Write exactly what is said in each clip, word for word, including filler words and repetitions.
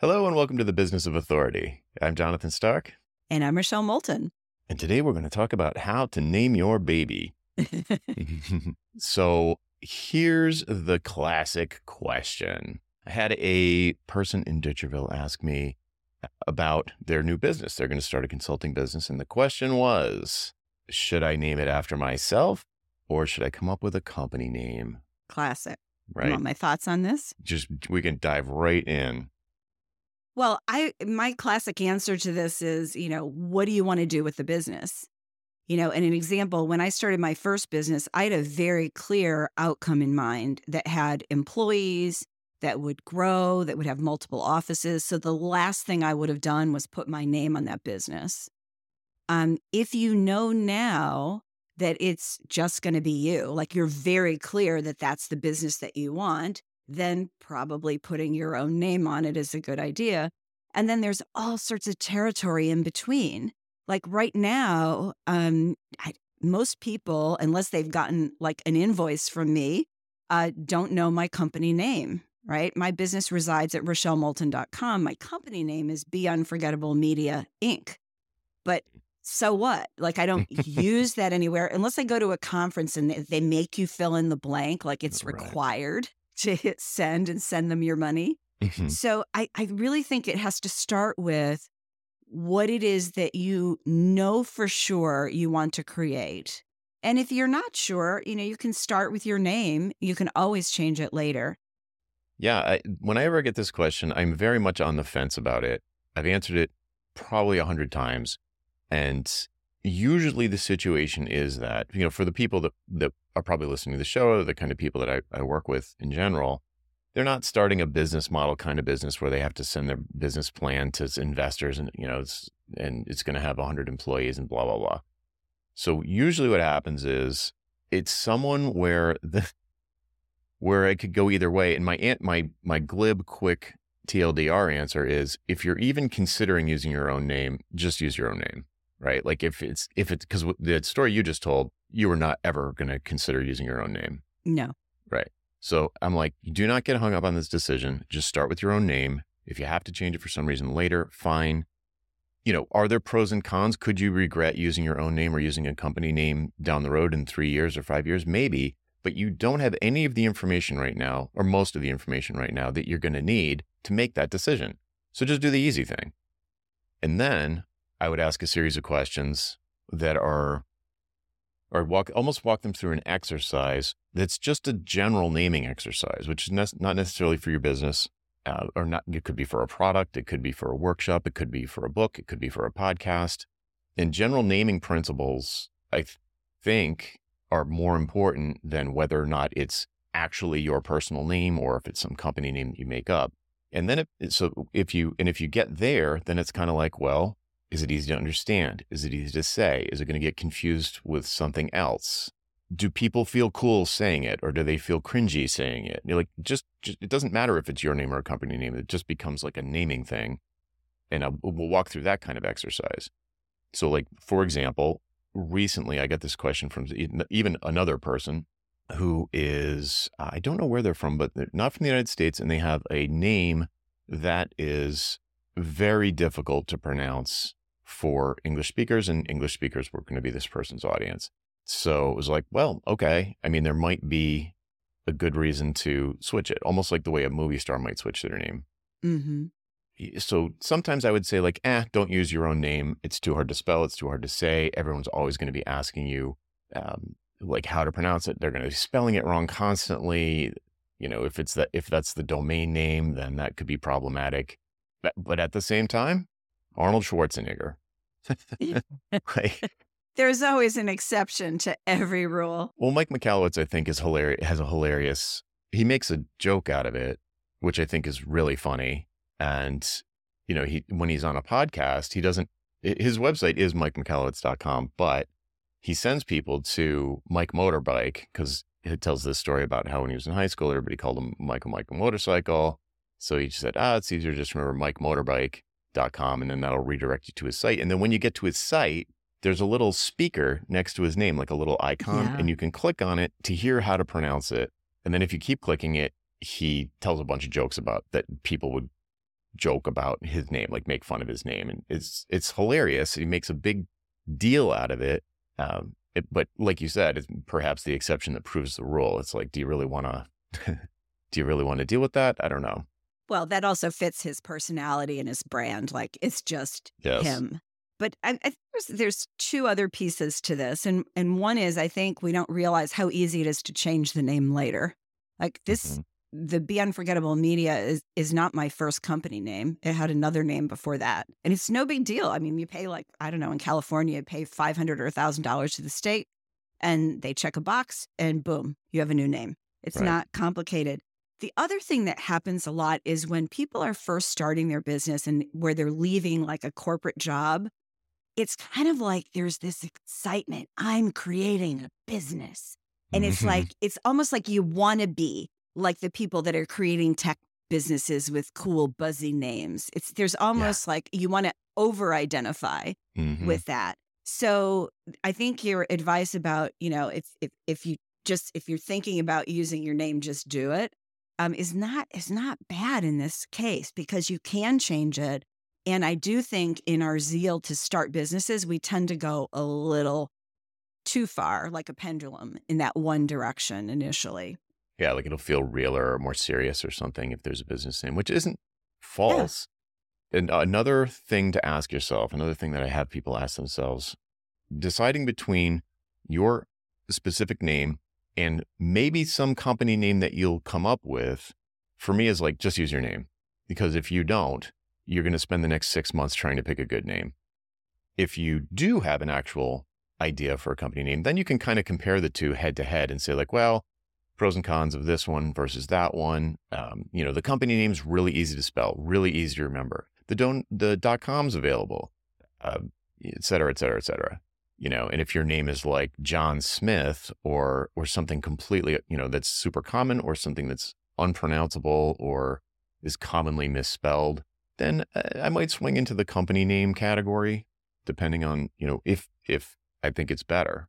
Hello and welcome to the Business of Authority. I'm Jonathan Stark. And I'm Rochelle Moulton. And today we're going to talk about how to name your baby. So here's the classic question. I had a person in Ditcherville ask me about their new business. They're going to start a consulting business. And the question was, should I name it after myself or should I come up with a company name? Classic. Right. You want my thoughts on this? Just, we can dive right in. Well, I my classic answer to this is, you know, what do you want to do with the business? You know, and an example, when I started my first business, I had a very clear outcome in mind that had employees that would grow, that would have multiple offices. So the last thing I would have done was put my name on that business. Um, if you know now that it's just going to be you, like you're very clear that that's the business that you want, then probably putting your own name on it is a good idea. And then there's all sorts of territory in between. Like right now, um, I, most people, unless they've gotten like an invoice from me, uh, don't know my company name, right? My business resides at Rochelle Moulton dot com. My company name is Be Unforgettable Media Incorporated. But so what? Like I don't use that anywhere unless I go to a conference and they, they make you fill in the blank, like it's right. required. To hit send and send them your money. Mm-hmm. So I, I really think it has to start with what it is that you know for sure you want to create. And if you're not sure, you know, you can start with your name. You can always change it later. Yeah. I, when I ever get this question, I'm very much on the fence about it. I've answered it probably a hundred times. And usually the situation is that, you know, for the people that, that are probably listening to the show, the kind of people that I, I work with in general, they're not starting a business model kind of business where they have to send their business plan to investors and, you know, it's, and it's going to have one hundred employees and blah, blah, blah. So usually what happens is it's someone where the, where it could go either way. And my aunt, my, my glib, quick T L D R answer is if you're even considering using your own name, just use your own name. Right. Like if it's, if it's, because the story you just told, you were not ever going to consider using your own name. No. Right. So I'm like, do not get hung up on this decision. Just start with your own name. If you have to change it for some reason later, fine. You know, are there pros and cons? Could you regret using your own name or using a company name down the road in three years or five years? Maybe, but you don't have any of the information right now, or most of the information right now that you're going to need to make that decision. So just do the easy thing. And then I would ask a series of questions that are, or walk almost walk them through an exercise that's just a general naming exercise, which is ne- not necessarily for your business, uh, or not. It could be for a product, it could be for a workshop, it could be for a book, it could be for a podcast. And general naming principles, I th- think, are more important than whether or not it's actually your personal name or if it's some company name that you make up. And then, it, so if you and if you get there, then it's kind of like, well. Is it easy to understand? Is it easy to say? Is it going to get confused with something else? Do people feel cool saying it or do they feel cringy saying it? You're like, just, just, it doesn't matter if it's your name or a company name. It just becomes like a naming thing. And I'll, we'll walk through that kind of exercise. So like, for example, recently I got this question from even another person who is, I don't know where they're from, but they're not from the United States. And they have a name that is very difficult to pronounce for English speakers, and English speakers were going to be this person's audience. So it was like, well, okay. I mean, there might be a good reason to switch it, almost like the way a movie star might switch their name. Mm-hmm. So sometimes I would say like, eh, don't use your own name. It's too hard to spell. It's too hard to say. Everyone's always going to be asking you um, like how to pronounce it. They're going to be spelling it wrong constantly. You know, if it's that, if that's the domain name, then that could be problematic. But, but at the same time, Arnold Schwarzenegger. Like, there's always an exception to every rule. Well, Mike Michalowicz, I think, is hilarious. Has a hilarious. He makes a joke out of it, which I think is really funny. And you know, he when he's on a podcast, he doesn't. His website is Mike Michalowicz dot com, but he sends people to Mike Motorbike because he tells this story about how when he was in high school, everybody called him Michael Michael Motorcycle. So he just said, ah, it's easier to just remember Mike Motorbike dot com, and then that'll redirect you to his site. And then when you get to his site, there's a little speaker next to his name, like a little icon, yeah. And you can click on it to hear how to pronounce it. And then if you keep clicking it, he tells a bunch of jokes about that people would joke about his name, like make fun of his name. And it's it's hilarious. He makes a big deal out of it. Um, it but like you said, it's perhaps the exception that proves the rule. It's like, do you really want to do you really want to deal with that? I don't know. Well, that also fits his personality and his brand. Like, it's just yes. him. But I, I think there's, there's two other pieces to this. And, and one is, I think we don't realize how easy it is to change the name later. Like this, mm-hmm. the Be Unforgettable Media is, is not my first company name. It had another name before that. And it's no big deal. I mean, you pay like, I don't know, in California, you pay five hundred dollars or one thousand dollars to the state and they check a box and boom, you have a new name. It's right. not complicated. The other thing that happens a lot is when people are first starting their business and where they're leaving like a corporate job, it's kind of like there's this excitement. I'm creating a business. And it's like, it's almost like you want to be like the people that are creating tech businesses with cool, buzzy names. It's there's almost yeah. like you want to over-identify mm-hmm. with that. So I think your advice about, you know, if if if you just if you're thinking about using your name, just do it. Um, is not is not bad in this case because you can change it. And I do think in our zeal to start businesses, we tend to go a little too far, like a pendulum in that one direction initially. Yeah, like it'll feel realer or more serious or something if there's a business name, which isn't false. Yeah. And another thing to ask yourself, another thing that I have people ask themselves, deciding between your specific name and maybe some company name that you'll come up with, for me is like, just use your name. Because if you don't, you're going to spend the next six months trying to pick a good name. If you do have an actual idea for a company name, then you can kind of compare the two head to head and say like, well, pros and cons of this one versus that one. Um, you know, the company name's really easy to spell, really easy to remember. The don't, the dot com's available, uh, et cetera, et cetera, et cetera. You know, and if your name is like John Smith or or something completely, you know, that's super common or something that's unpronounceable or is commonly misspelled, then I might swing into the company name category, depending on, you know, if if I think it's better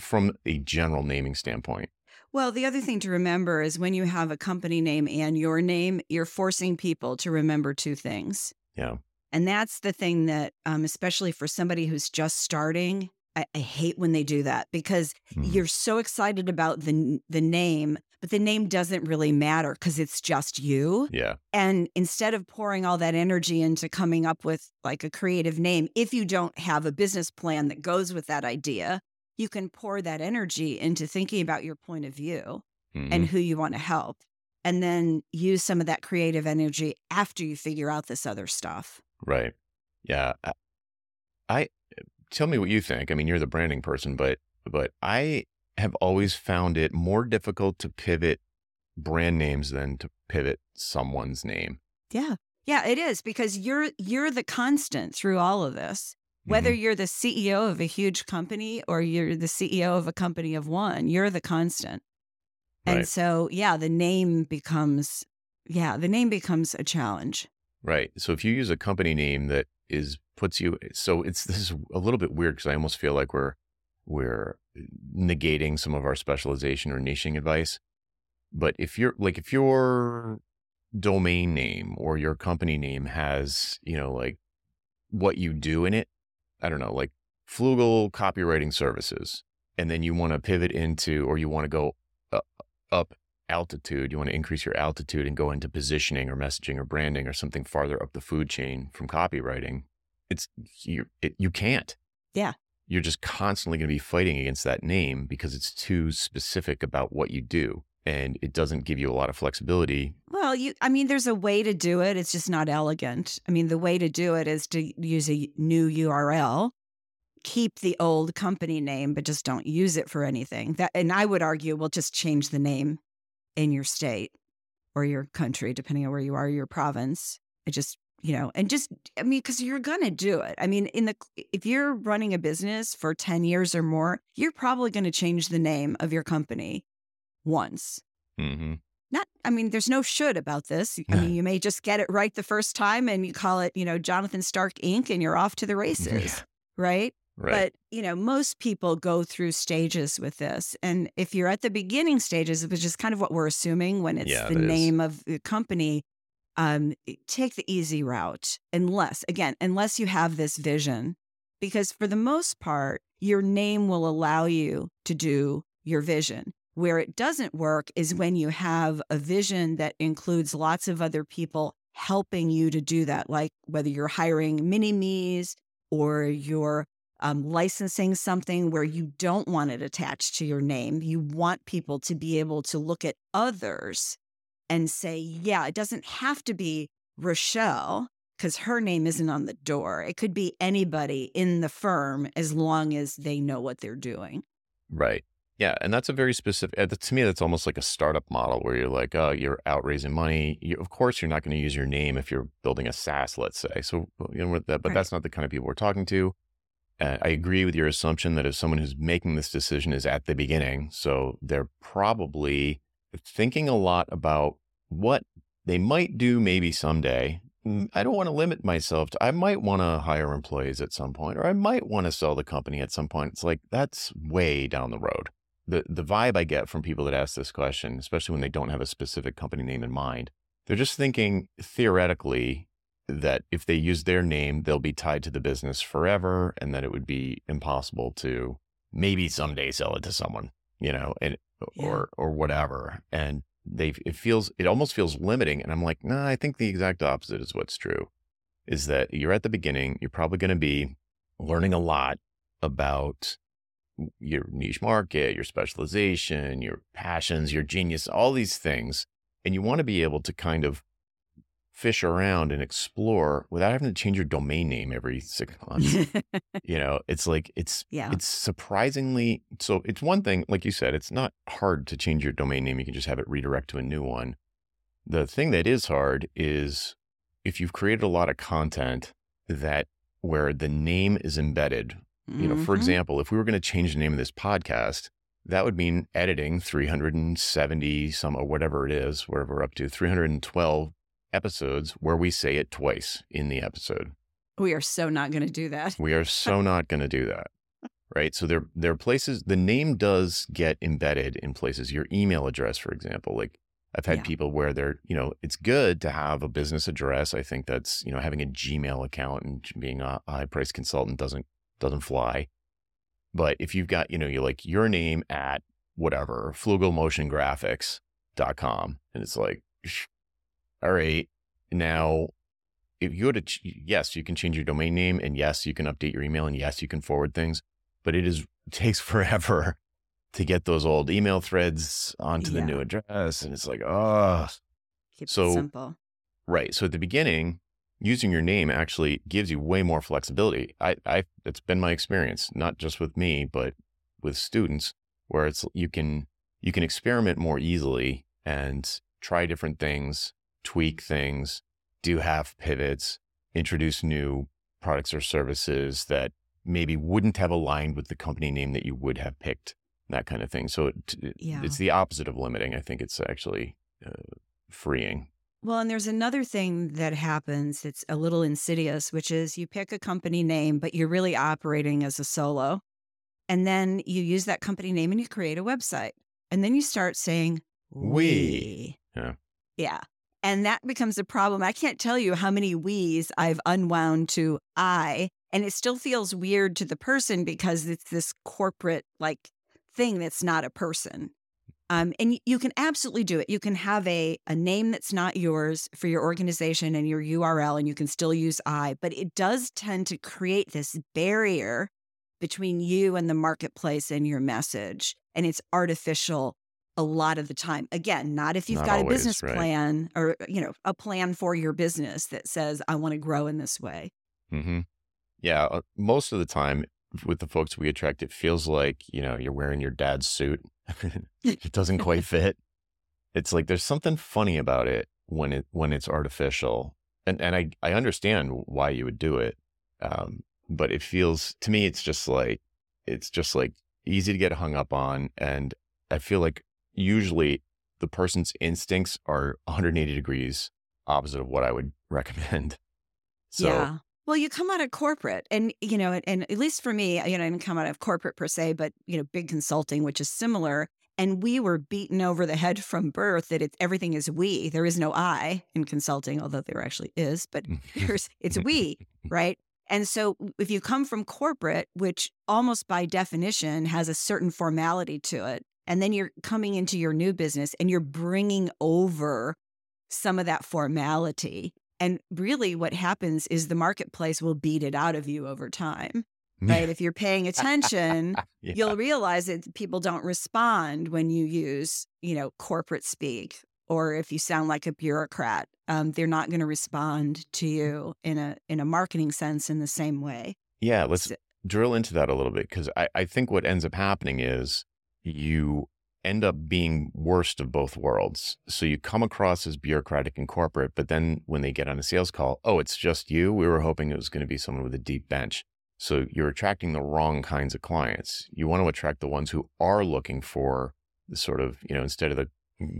from a general naming standpoint. Well, the other thing to remember is when you have a company name and your name, you're forcing people to remember two things. Yeah. And that's the thing that, um, especially for somebody who's just starting, I, I hate when they do that because mm. you're so excited about the the name, but the name doesn't really matter because it's just you. Yeah. And instead of pouring all that energy into coming up with like a creative name, if you don't have a business plan that goes with that idea, you can pour that energy into thinking about your point of view mm. and who you want to help, and then use some of that creative energy after you figure out this other stuff. Right. Yeah. I, I tell me what you think. I mean, you're the branding person, but but I have always found it more difficult to pivot brand names than to pivot someone's name. Yeah. Yeah, it is because you're you're the constant through all of this. Whether mm-hmm. you're the C E O of a huge company or you're the C E O of a company of one, you're the constant. And right. so, yeah, the name becomes yeah, the name becomes a challenge. Right. So if you use a company name that is puts you, so it's this is a little bit weird because I almost feel like we're we're negating some of our specialization or niching advice. But if you're like if your domain name or your company name has, you know, like what you do in it, I don't know, like Flugel Copywriting Services, and then you want to pivot into or you want to go up, up altitude, you want to increase your altitude and go into positioning or messaging or branding or something farther up the food chain from copywriting, it's you it, you can't. Yeah. You're just constantly going to be fighting against that name because it's too specific about what you do and it doesn't give you a lot of flexibility. Well, you I mean there's a way to do it, it's just not elegant. I mean the way to do it is to use a new U R L. Keep the old company name but just don't use it for anything. That and I would argue we'll just change the name in your state or your country, depending on where you are, your province. I just, you know, and just, I mean, because you're going to do it. I mean, in the if you're running a business for ten years or more, you're probably going to change the name of your company once. Mm-hmm. Not, I mean, there's no should about this. I mean, you may just get it right the first time and you call it, you know, Jonathan Stark Incorporated and you're off to the races, yeah. right? Right. But, you know, most people go through stages with this. And if you're at the beginning stages, which is kind of what we're assuming when it's yeah, the name is. Of the company, um, take the easy route, unless, again, unless you have this vision, because for the most part, your name will allow you to do your vision. Where it doesn't work is when you have a vision that includes lots of other people helping you to do that, like whether you're hiring mini-me's or you're um, licensing something where you don't want it attached to your name. You want people to be able to look at others and say, yeah, it doesn't have to be Rochelle because her name isn't on the door. It could be anybody in the firm as long as they know what they're doing. Right. Yeah, and that's a very specific, to me, that's almost like a startup model where you're like, oh, you're out raising money. You, of course, you're not going to use your name if you're building a SaaS, let's say. So, you know, but right. That's not the kind of people we're talking to. Uh, I agree with your assumption that if someone who's making this decision is at the beginning, so they're probably thinking a lot about what they might do maybe someday. I don't want to limit myself to, I might want to hire employees at some point, or I might want to sell the company at some point. It's like, that's way down the road. The the vibe I get from people that ask this question, especially when they don't have a specific company name in mind, they're just thinking theoretically that if they use their name, they'll be tied to the business forever and that it would be impossible to maybe someday sell it to someone, you know, and yeah. or or whatever. And they it feels it almost feels limiting. And I'm like, nah, I think the exact opposite is what's true, is that you're at the beginning, you're probably going to be learning a lot about your niche market, your specialization, your passions, your genius, all these things. And you want to be able to kind of fish around and explore without having to change your domain name every six months. You know, it's like, it's, yeah. it's surprisingly, so it's one thing, like you said, it's not hard to change your domain name. You can just have it redirect to a new one. The thing that is hard is if you've created a lot of content that where the name is embedded. You know, mm-hmm. For example, if we were going to change the name of this podcast, that would mean editing three hundred seventy some or whatever it is, wherever we're up to, three hundred twelve episodes where we say it twice in the episode. We are so not going to do that. We are so not going to do that. Right. So there, there are places the name does get embedded in places, your email address, for example. Like I've had yeah. people where they're, you know, it's good to have a business address. I think that's, you know, having a Gmail account and being a high price consultant doesn't doesn't fly. But if you've got, you know, you're like your name at whatever, flugelmotiongraphics dot com. And it's like, all right, now if you had to, yes, you can change your domain name and yes, you can update your email and yes, you can forward things, but it is, it takes forever to get those old email threads onto yeah. the new address. And it's like, oh, keep so, it simple. Right. So at the beginning, using your name actually gives you way more flexibility. I, I, it's been my experience, not just with me, but with students, where it's you can you can experiment more easily and try different things, tweak things, do half pivots, introduce new products or services that maybe wouldn't have aligned with the company name that you would have picked, that kind of thing. So it, yeah. it's the opposite of limiting. I think it's actually uh, freeing. Well, and there's another thing that happens that's a little insidious, which is you pick a company name, but you're really operating as a solo. And then you use that company name and you create a website. And then you start saying, we. we. Yeah. yeah. And that becomes a problem. I can't tell you how many we's I've unwound to I. And it still feels weird to the person because it's this corporate like thing that's not a person. Um, and you can absolutely do it. You can have a, a name that's not yours for your organization and your U R L, and you can still use I, but it does tend to create this barrier between you and the marketplace and your message. And it's artificial a lot of the time. Again, not if you've not got always, a business right. plan or, you know, a plan for your business that says, I want to grow in this way. Mm-hmm. Yeah. Most of the time with the folks we attract, it feels like, you know, you're wearing your dad's suit. It doesn't quite fit. It's like there's something funny about it when it when it's artificial, and and I I understand why you would do it, um, but it feels to me it's just like it's just like easy to get hung up on, and I feel like usually the person's instincts are one hundred eighty degrees opposite of what I would recommend. So. Yeah. Well, you come out of corporate and, you know, and, and at least for me, you know, I didn't come out of corporate per se, but, you know, big consulting, which is similar. And we were beaten over the head from birth that it's, everything is we. There is no I in consulting, although there actually is, but there's, it's we, right? And so if you come from corporate, which almost by definition has a certain formality to it, and then you're coming into your new business and you're bringing over some of that formality. And really what happens is the marketplace will beat it out of you over time, right? If you're paying attention, yeah. you'll realize that people don't respond when you use, you know, corporate speak, or if you sound like a bureaucrat, um, they're not going to respond to you in a in a marketing sense in the same way. Yeah, let's so, drill into that a little bit, because I, I think what ends up happening is you end up being worst of both worlds. So you come across as bureaucratic and corporate, but then when they get on a sales call, oh, it's just you. We were hoping it was going to be someone with a deep bench. So you're attracting the wrong kinds of clients. You want to attract the ones who are looking for the sort of, you know, instead of the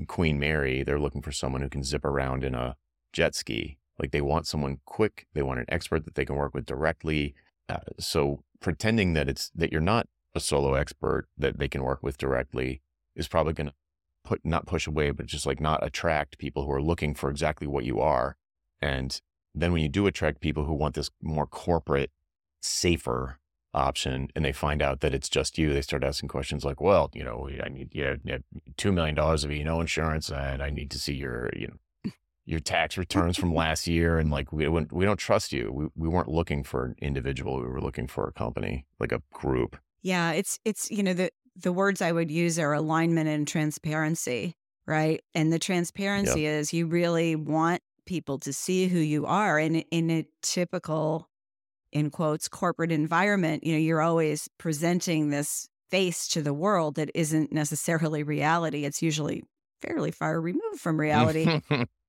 Queen Mary, they're looking for someone who can zip around in a jet ski. Like they want someone quick. They want an expert that they can work with directly. Uh, so pretending that it's, that you're not a solo expert that they can work with directly is probably going to put, not push away, but just like not attract people who are looking for exactly what you are. And then when you do attract people who want this more corporate, safer option, and they find out that it's just you, they start asking questions like, well, you know, I need you have, you have two million dollars of E and O insurance, and I need to see your, you know, your tax returns from last year. And like, we, we don't trust you. We, we weren't looking for an individual. We were looking for a company, like a group. Yeah. It's, it's, you know, the, the words I would use are alignment and transparency, right? And the transparency yep. is you really want people to see who you are. And in a typical, in quotes, corporate environment, you know, you're always presenting this face to the world that isn't necessarily reality. It's usually fairly far removed from reality.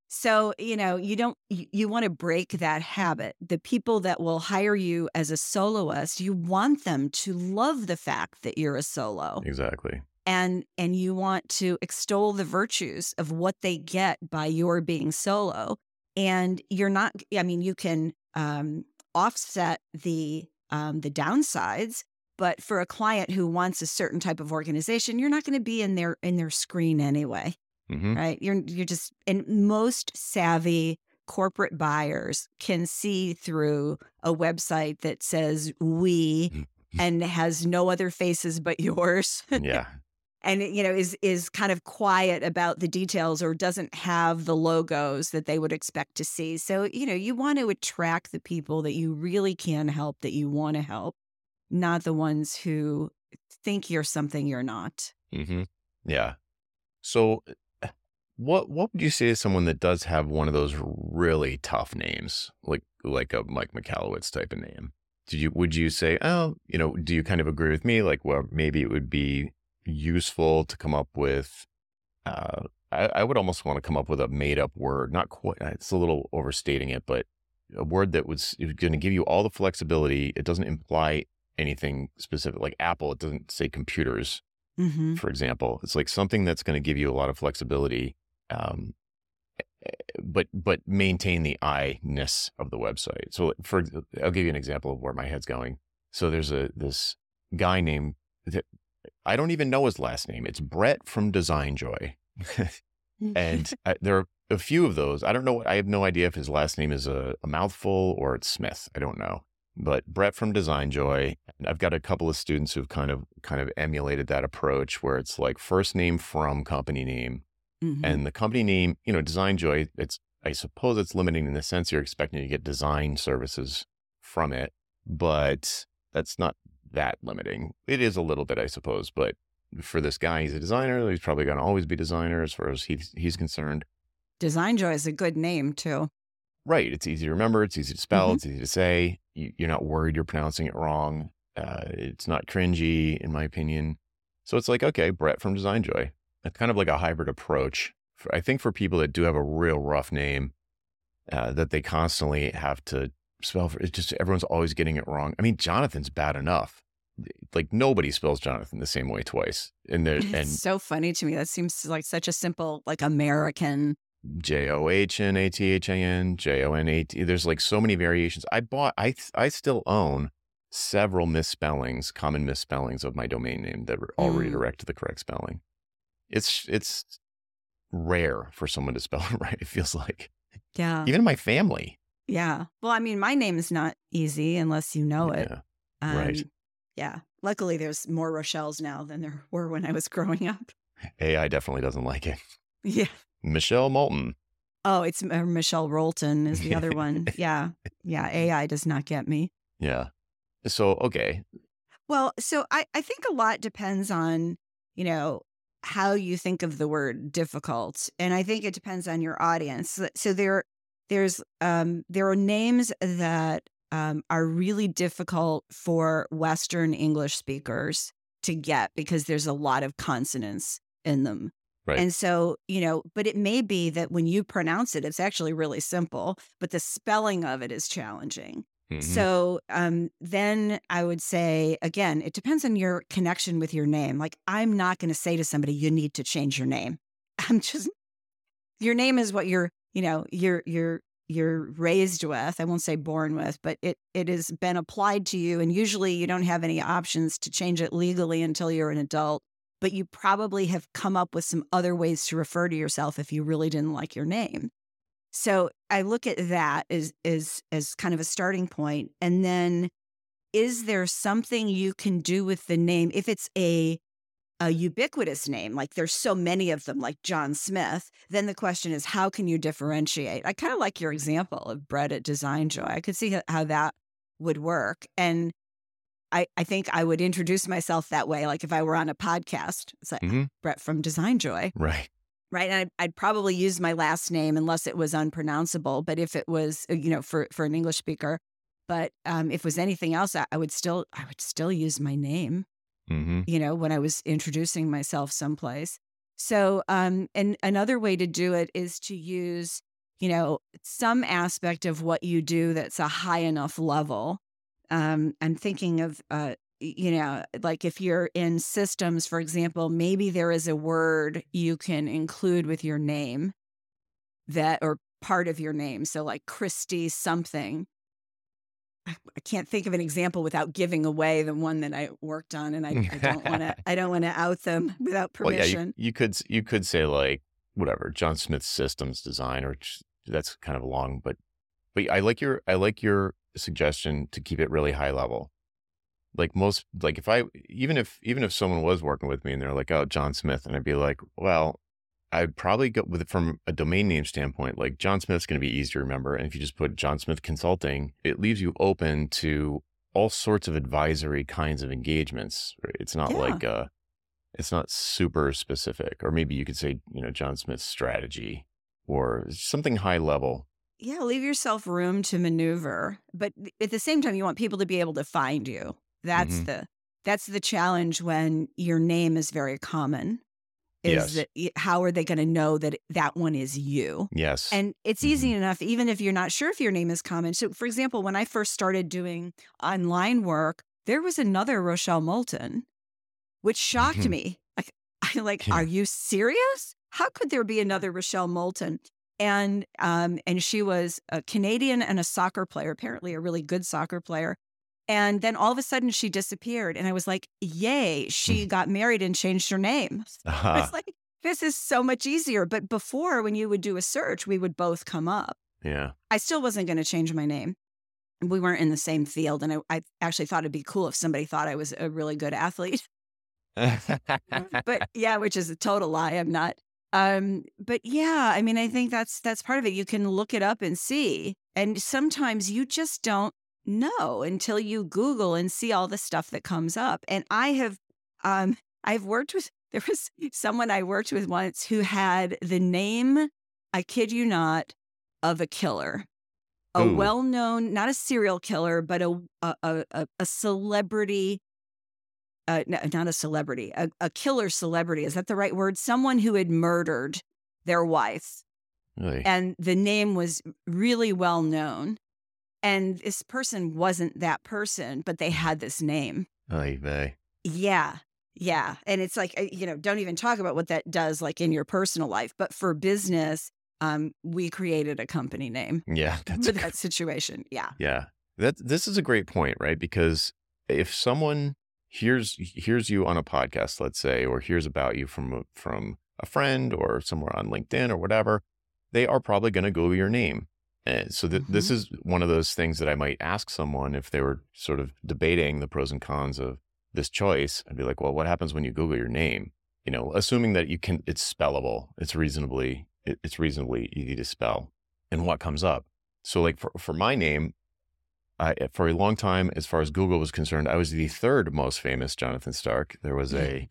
So, you know, you don't, you, you want to break that habit. The people that will hire you as a soloist, you want them to love the fact that you're a solo. Exactly. And, and you want to extol the virtues of what they get by your being solo. And you're not, I mean, you can, um, offset the, um, the downsides, but for a client who wants a certain type of organization, you're not going to be in their, in their screen anyway. Mm-hmm. Right. You're you're just, and most savvy corporate buyers can see through a website that says we and has no other faces but yours. Yeah. And, you know, is is kind of quiet about the details or doesn't have the logos that they would expect to see. So, you know, you want to attract the people that you really can help, that you want to help, not the ones who think you're something you're not. Mm-hmm. Yeah. So What what would you say to someone that does have one of those really tough names, like like a Mike Michalowicz type of name? Did you would you say, oh, you know, do you kind of agree with me? Like, well, maybe it would be useful to come up with. Uh, I, I would almost want to come up with a made up word. Not quite. It's a little overstating it, but a word that was, was going to give you all the flexibility. It doesn't imply anything specific, like Apple. It doesn't say computers, mm-hmm. for example. It's like something that's going to give you a lot of flexibility. Um, but, but maintain the I-ness of the website. So for, I'll give you an example of where my head's going. So there's a, this guy named, I don't even know his last name. It's Brett from Design Joy. And I, there are a few of those. I don't know. I have no idea if his last name is a, a mouthful or it's Smith. I don't know, but Brett from Design Joy. I've got a couple of students who've kind of, kind of emulated that approach where it's like first name from company name. Mm-hmm. And the company name, you know, Design Joy, it's, I suppose it's limiting in the sense you're expecting to get design services from it, but that's not that limiting. It is a little bit, I suppose, but for this guy, he's a designer. He's probably going to always be designer as far as he's, he's concerned. Design Joy is a good name too. Right. It's easy to remember. It's easy to spell. Mm-hmm. It's easy to say. You, you're not worried you're pronouncing it wrong. Uh, it's not cringy in my opinion. So it's like, okay, Brett from Design Joy. It's kind of like a hybrid approach, for, I think, for people that do have a real rough name uh, that they constantly have to spell. For, it's just everyone's always getting it wrong. I mean, Jonathan's bad enough. Like nobody spells Jonathan the same way twice. And there, it's and so funny to me. That seems like such a simple, like American. J O H N A T H A N J O N A T. There's like so many variations. I bought. I I still own several misspellings, common misspellings of my domain name that all mm. redirect to the correct spelling. it's it's rare for someone to spell it right, it feels like. Yeah. Even in my family. Yeah. Well, I mean, my name is not easy unless you know yeah. it. Um, right. Yeah. Luckily, there's more Rochelles now than there were when I was growing up. A I definitely doesn't like it. Yeah. Michelle Moulton. Oh, it's uh, Michelle Rolton is the other one. Yeah. Yeah. A I does not get me. Yeah. So, okay. Well, so I, I think a lot depends on, you know, how you think of the word difficult. And I think it depends on your audience. So there, there's, um, there are names that um, are really difficult for Western English speakers to get because there's a lot of consonants in them. Right. And so, you know, but it may be that when you pronounce it, it's actually really simple, but the spelling of it is challenging. Mm-hmm. So um, then I would say, again, it depends on your connection with your name. Like, I'm not going to say to somebody, you need to change your name. I'm just, your name is what you're, you know, you're, you're, you're raised with. I won't say born with, but it, it has been applied to you. And usually you don't have any options to change it legally until you're an adult. But you probably have come up with some other ways to refer to yourself if you really didn't like your name. So I look at that as, as, as kind of a starting point. And then, is there something you can do with the name? If it's a, a ubiquitous name, like there's so many of them, like John Smith, then the question is, how can you differentiate? I kind of like your example of Brett at Design Joy. I could see how that would work. And I, I think I would introduce myself that way. Like if I were on a podcast, it's like, mm-hmm. Brett from Design Joy. Right. Right. And I'd, I'd probably use my last name unless it was unpronounceable. But if it was, you know, for, for an English speaker, but um, if it was anything else, I, I would still, I would still use my name, mm-hmm. you know, when I was introducing myself someplace. So, um, and another way to do it is to use, you know, some aspect of what you do that's a high enough level. Um, I'm thinking of, uh, you know, like if you're in systems, for example, maybe there is a word you can include with your name that, or part of your name. So like Christy something. I, I can't think of an example without giving away the one that I worked on, and I don't want to, I don't want to out them without permission. Well, yeah, you, you could, you could say like, whatever, John Smith Systems Design, or that's kind of long, but, but I like your, I like your suggestion to keep it really high level. Like most, like if I, even if, even if someone was working with me and they're like, oh, John Smith, and I'd be like, well, I'd probably go with it from a domain name standpoint, like John Smith's going to be easy to remember. And if you just put John Smith Consulting, it leaves you open to all sorts of advisory kinds of engagements. It's not yeah. like, uh, it's not super specific, or maybe you could say, you know, John Smith Strategy or something high level. Yeah. Leave yourself room to maneuver, but at the same time, you want people to be able to find you. That's mm-hmm. the that's the challenge when your name is very common. Is yes. that how are they going to know that that one is you? Yes. And it's mm-hmm. easy enough, even if you're not sure if your name is common. So, for example, when I first started doing online work, there was another Rochelle Moulton, which shocked mm-hmm. me. Like, I like, yeah. are you serious? How could there be another Rochelle Moulton? And um, and she was a Canadian and a soccer player, apparently a really good soccer player. And then all of a sudden she disappeared. And I was like, yay, she got married and changed her name. Uh-huh. I was like, this is so much easier. But before, when you would do a search, we would both come up. Yeah. I still wasn't going to change my name. We weren't in the same field. And I, I actually thought it'd be cool if somebody thought I was a really good athlete. But yeah, which is a total lie. I'm not. Um, but yeah, I mean, I think that's that's part of it. You can look it up and see. And sometimes you just don't No, until you Google and see all the stuff that comes up. And I have, um, I've worked with, there was someone I worked with once who had the name, I kid you not, of a killer, a Ooh. well-known, not a serial killer, but a a a, a celebrity, uh, no, not a celebrity, a, a killer celebrity. Is that the right word? Someone who had murdered their wife. Really? And the name was really well-known. And this person wasn't that person, but they had this name. Oy vey. Yeah. Yeah. And it's like, you know, don't even talk about what that does like in your personal life. But for business, um, we created a company name. Yeah. That's for that situation. Yeah. Yeah. That, this is a great point, right? Because if someone here's here's you on a podcast, let's say, or here's about you from from a friend or somewhere on LinkedIn or whatever, they are probably going to Google your name. And so th- mm-hmm. this is one of those things that I might ask someone if they were sort of debating the pros and cons of this choice. I'd be like, well, what happens when you Google your name? You know, assuming that you can, it's spellable, it's reasonably, it, it's reasonably easy to spell, and what comes up. So like for, for my name, I, for a long time, as far as Google was concerned, I was the third most famous Jonathan Stark. There was a,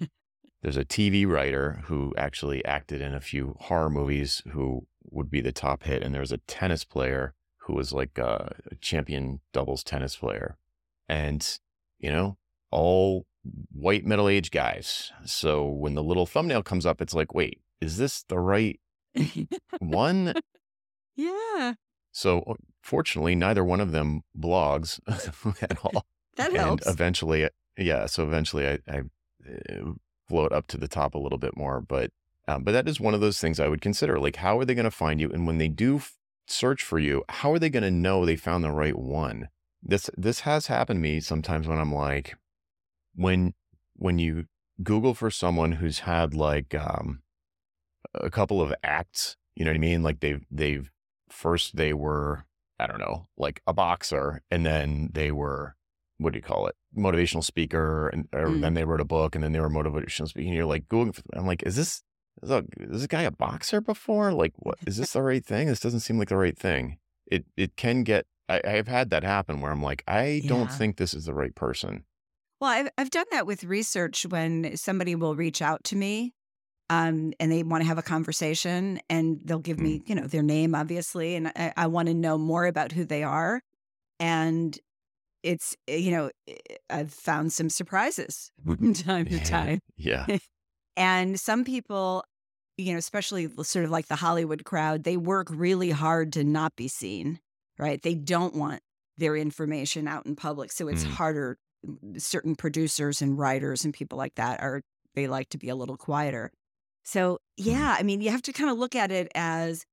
there's a T V writer who actually acted in a few horror movies who would be the top hit. And there was a tennis player who was like a, a champion doubles tennis player, and, you know, all white middle-aged guys. So when the little thumbnail comes up, it's like, wait, is this the right one? Yeah. So fortunately, neither one of them blogs at all. That and helps. Eventually, yeah. So eventually, I, I float up to the top a little bit more. But um, but that is one of those things I would consider. Like, how are they going to find you? And when they do f- search for you, how are they going to know they found the right one? This this has happened to me sometimes when I'm like, when when you Google for someone who's had like um, a couple of acts, you know what I mean? Like they've they've first they were, I don't know, like a boxer, and then they were, what do you call it? Motivational speaker. And or mm. then they wrote a book, and then they were motivational speaker. And you're like Googling for them. I'm like, is this, is a, is this guy a boxer before? Like, what, is this the right thing? This doesn't seem like the right thing. It, it can get, I, I've had that happen where I'm like, I yeah. don't think this is the right person. Well, I've, I've done that with research when somebody will reach out to me. Um, and they want to have a conversation, and they'll give me, you know, their name, obviously, and I, I want to know more about who they are. And it's, you know, I've found some surprises from time to time. Yeah. And some people, you know, especially sort of like the Hollywood crowd, they work really hard to not be seen, right? They don't want their information out in public. So it's mm. harder. Certain producers and writers and people like that are, they like to be a little quieter. So, yeah, I mean, you have to kind of look at it as,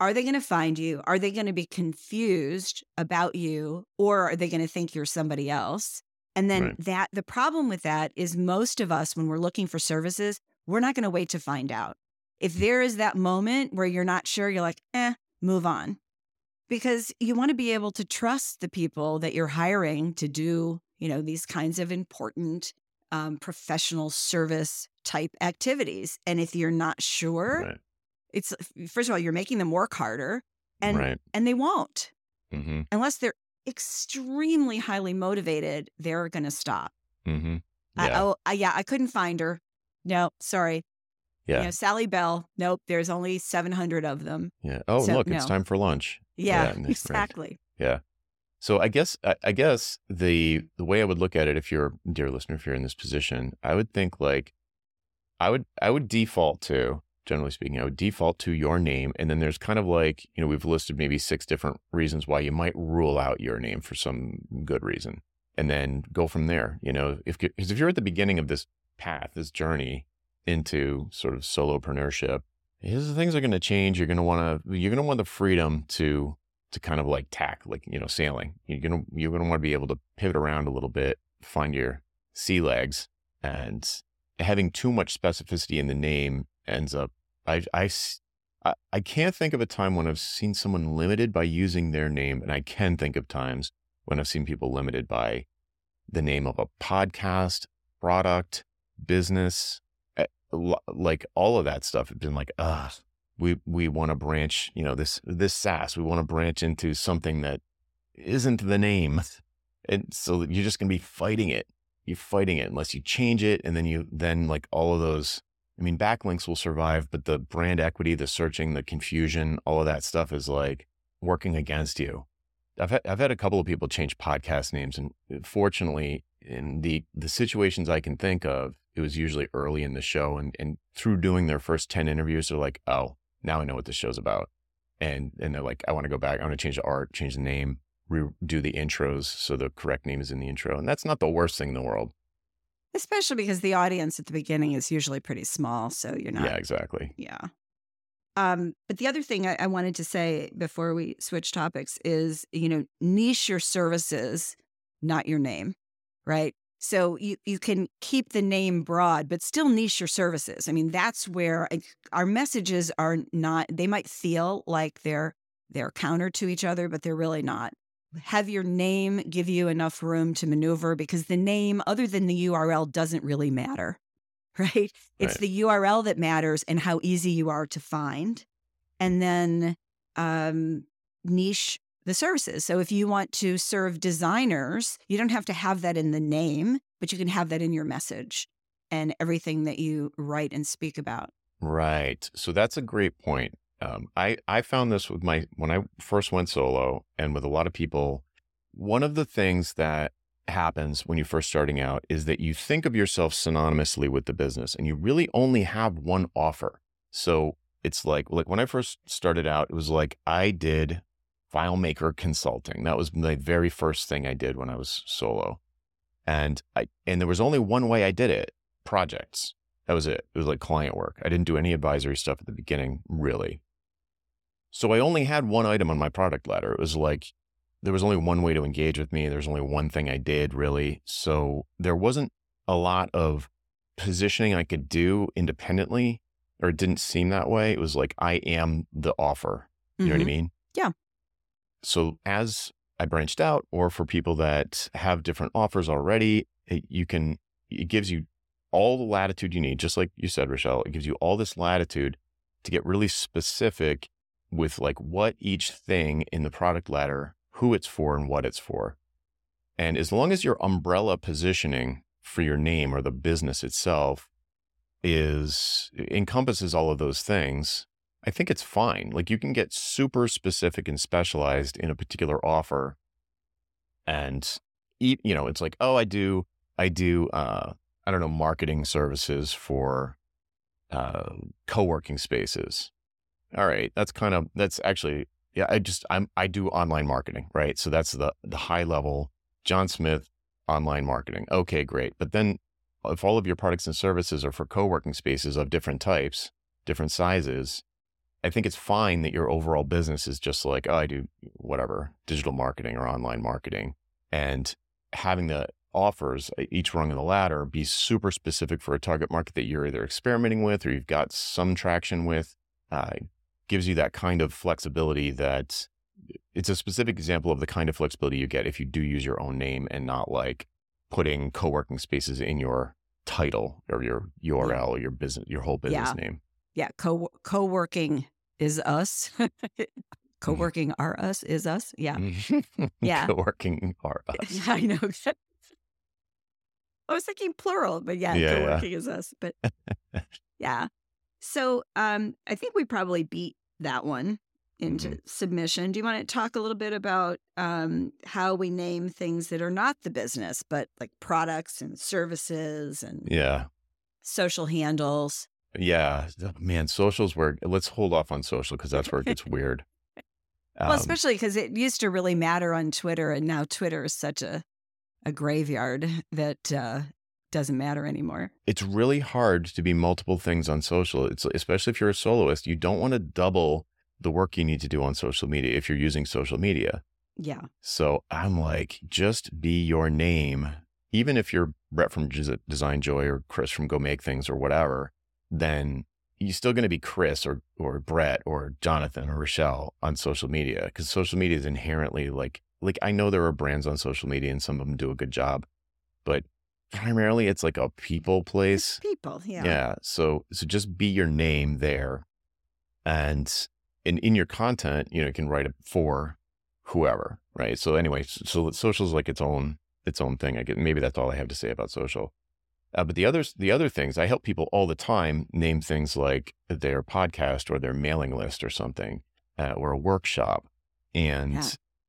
are they going to find you? Are they going to be confused about you? Or are they going to think you're somebody else? And then right. that the problem with that is most of us, when we're looking for services, we're not going to wait to find out. If there is that moment where you're not sure, you're like, eh, move on. Because you want to be able to trust the people that you're hiring to do, you know, these kinds of important um, professional service type activities. And if you're not sure, right. it's, first of all, you're making them work harder, and right. and they won't. Mm-hmm. Unless they're extremely highly motivated, they're going to stop. Mm-hmm. Yeah. I, oh, I, yeah, I couldn't find her. No, sorry. Yeah. You know, Sally Bell. Nope. There's only seven hundred of them. Yeah. Oh, so, look, no. It's time for lunch. Yeah, yeah exactly. Right. Yeah. So I guess, I, I guess the, the way I would look at it, if you're, dear listener, if you're in this position, I would think like, I would I would default to, generally speaking, I would default to your name. And then there's kind of like, you know, we've listed maybe six different reasons why you might rule out your name for some good reason, and then go from there. You know, if, because if you're at the beginning of this path, this journey into sort of solopreneurship, things are going to change. You're going to want to, you're going to want the freedom to, to kind of like tack, like, you know, sailing. You're going to, you're going to want to be able to pivot around a little bit, find your sea legs. And having too much specificity in the name ends up, I, I, I can't think of a time when I've seen someone limited by using their name. And I can think of times when I've seen people limited by the name of a podcast, product, business, like all of that stuff. It's been like, ah, we, we want to branch, you know, this, this SaaS, we want to branch into something that isn't the name. And so you're just going to be fighting it. You're fighting it unless you change it. And then you, then like all of those, I mean, backlinks will survive, but the brand equity, the searching, the confusion, all of that stuff is like working against you. I've had, I've had a couple of people change podcast names, and fortunately in the, the situations I can think of, it was usually early in the show, and, and through doing their first ten interviews, they're like, oh, now I know what the show's about. And, and they're like, I want to go back. I want to change the art, change the name, redo the intros so the correct name is in the intro. And that's not the worst thing in the world. Especially because the audience at the beginning is usually pretty small, so you're not... Yeah, exactly. Yeah. Um, but the other thing I, I wanted to say before we switch topics is, you know, niche your services, not your name, right? So you, you can keep the name broad, but still niche your services. I mean, that's where I, our messages are not, they might feel like they're they're counter to each other, but they're really not. Have your name give you enough room to maneuver, because the name, other than the U R L, doesn't really matter, right? It's right. The U R L that matters and how easy you are to find. And then um, niche the services. So if you want to serve designers, you don't have to have that in the name, but you can have that in your message and everything that you write and speak about. Right. So that's a great point. Um, I, I found this with my, when I first went solo and with a lot of people, one of the things that happens when you're first starting out is that you think of yourself synonymously with the business, and you really only have one offer. So it's like, like when I first started out, it was like I did FileMaker consulting. That was the very first thing I did when I was solo. And I, and there was only one way I did it, projects. That was it. It was like client work. I didn't do any advisory stuff at the beginning, really. So I only had one item on my product ladder. It was like, there was only one way to engage with me. There's only one thing I did, really. So there wasn't a lot of positioning I could do independently, or it didn't seem that way. It was like, I am the offer. You mm-hmm. know what I mean? Yeah. So as I branched out, or for people that have different offers already, it, you can, it gives you all the latitude you need. Just like you said, Rochelle, it gives you all this latitude to get really specific with like what each thing in the product ladder, who it's for and what it's for. And as long as your umbrella positioning for your name or the business itself is encompasses all of those things, I think it's fine. Like you can get super specific and specialized in a particular offer, and eat, you know, it's like, oh, I do, I do, uh, I don't know, marketing services for, uh, co-working spaces. All right. That's kind of, that's actually, yeah, I just, I'm, I do online marketing, right? So that's the, the high level John Smith online marketing. Okay, great. But then if all of your products and services are for co-working spaces of different types, different sizes, I think it's fine that your overall business is just like, oh, I do whatever, digital marketing or online marketing, and having the offers each rung of the ladder be super specific for a target market that you're either experimenting with or you've got some traction with, uh, gives you that kind of flexibility that it's a specific example of the kind of flexibility you get if you do use your own name and not like putting co-working spaces in your title or your U R L or your business, your whole business yeah. name. Yeah, co co-working is us. Co-working are us is us. Yeah, yeah. Co-working are us. I know. I was thinking plural, but yeah, yeah co-working yeah. is us. But yeah, so um, I think we probably beat that one into mm-hmm. submission. Do you want to talk a little bit about um, how we name things that are not the business, but like products and services and yeah, social handles? Yeah, man, socials where let's hold off on social because that's where it gets weird. Um, well, especially because it used to really matter on Twitter, and now Twitter is such a, a graveyard that uh, doesn't matter anymore. It's really hard to be multiple things on social. It's especially if you're a soloist, you don't want to double the work you need to do on social media if you're using social media. Yeah. So I'm like, just be your name, even if you're Brett from Design Joy or Chris from Go Make Things or whatever. Then you're still going to be Chris or or Brett or Jonathan or Rochelle on social media, because social media is inherently like, like I know there are brands on social media and some of them do a good job, but primarily it's like a people place. It's people, yeah. Yeah. So so just be your name there, and in in your content, you know, you can write it for whoever, right? So anyway, so social is like its own its own thing. I guess maybe that's all I have to say about social. Uh, but the others, the other things, I help people all the time name things like their podcast or their mailing list or something, uh, or a workshop. And, yeah.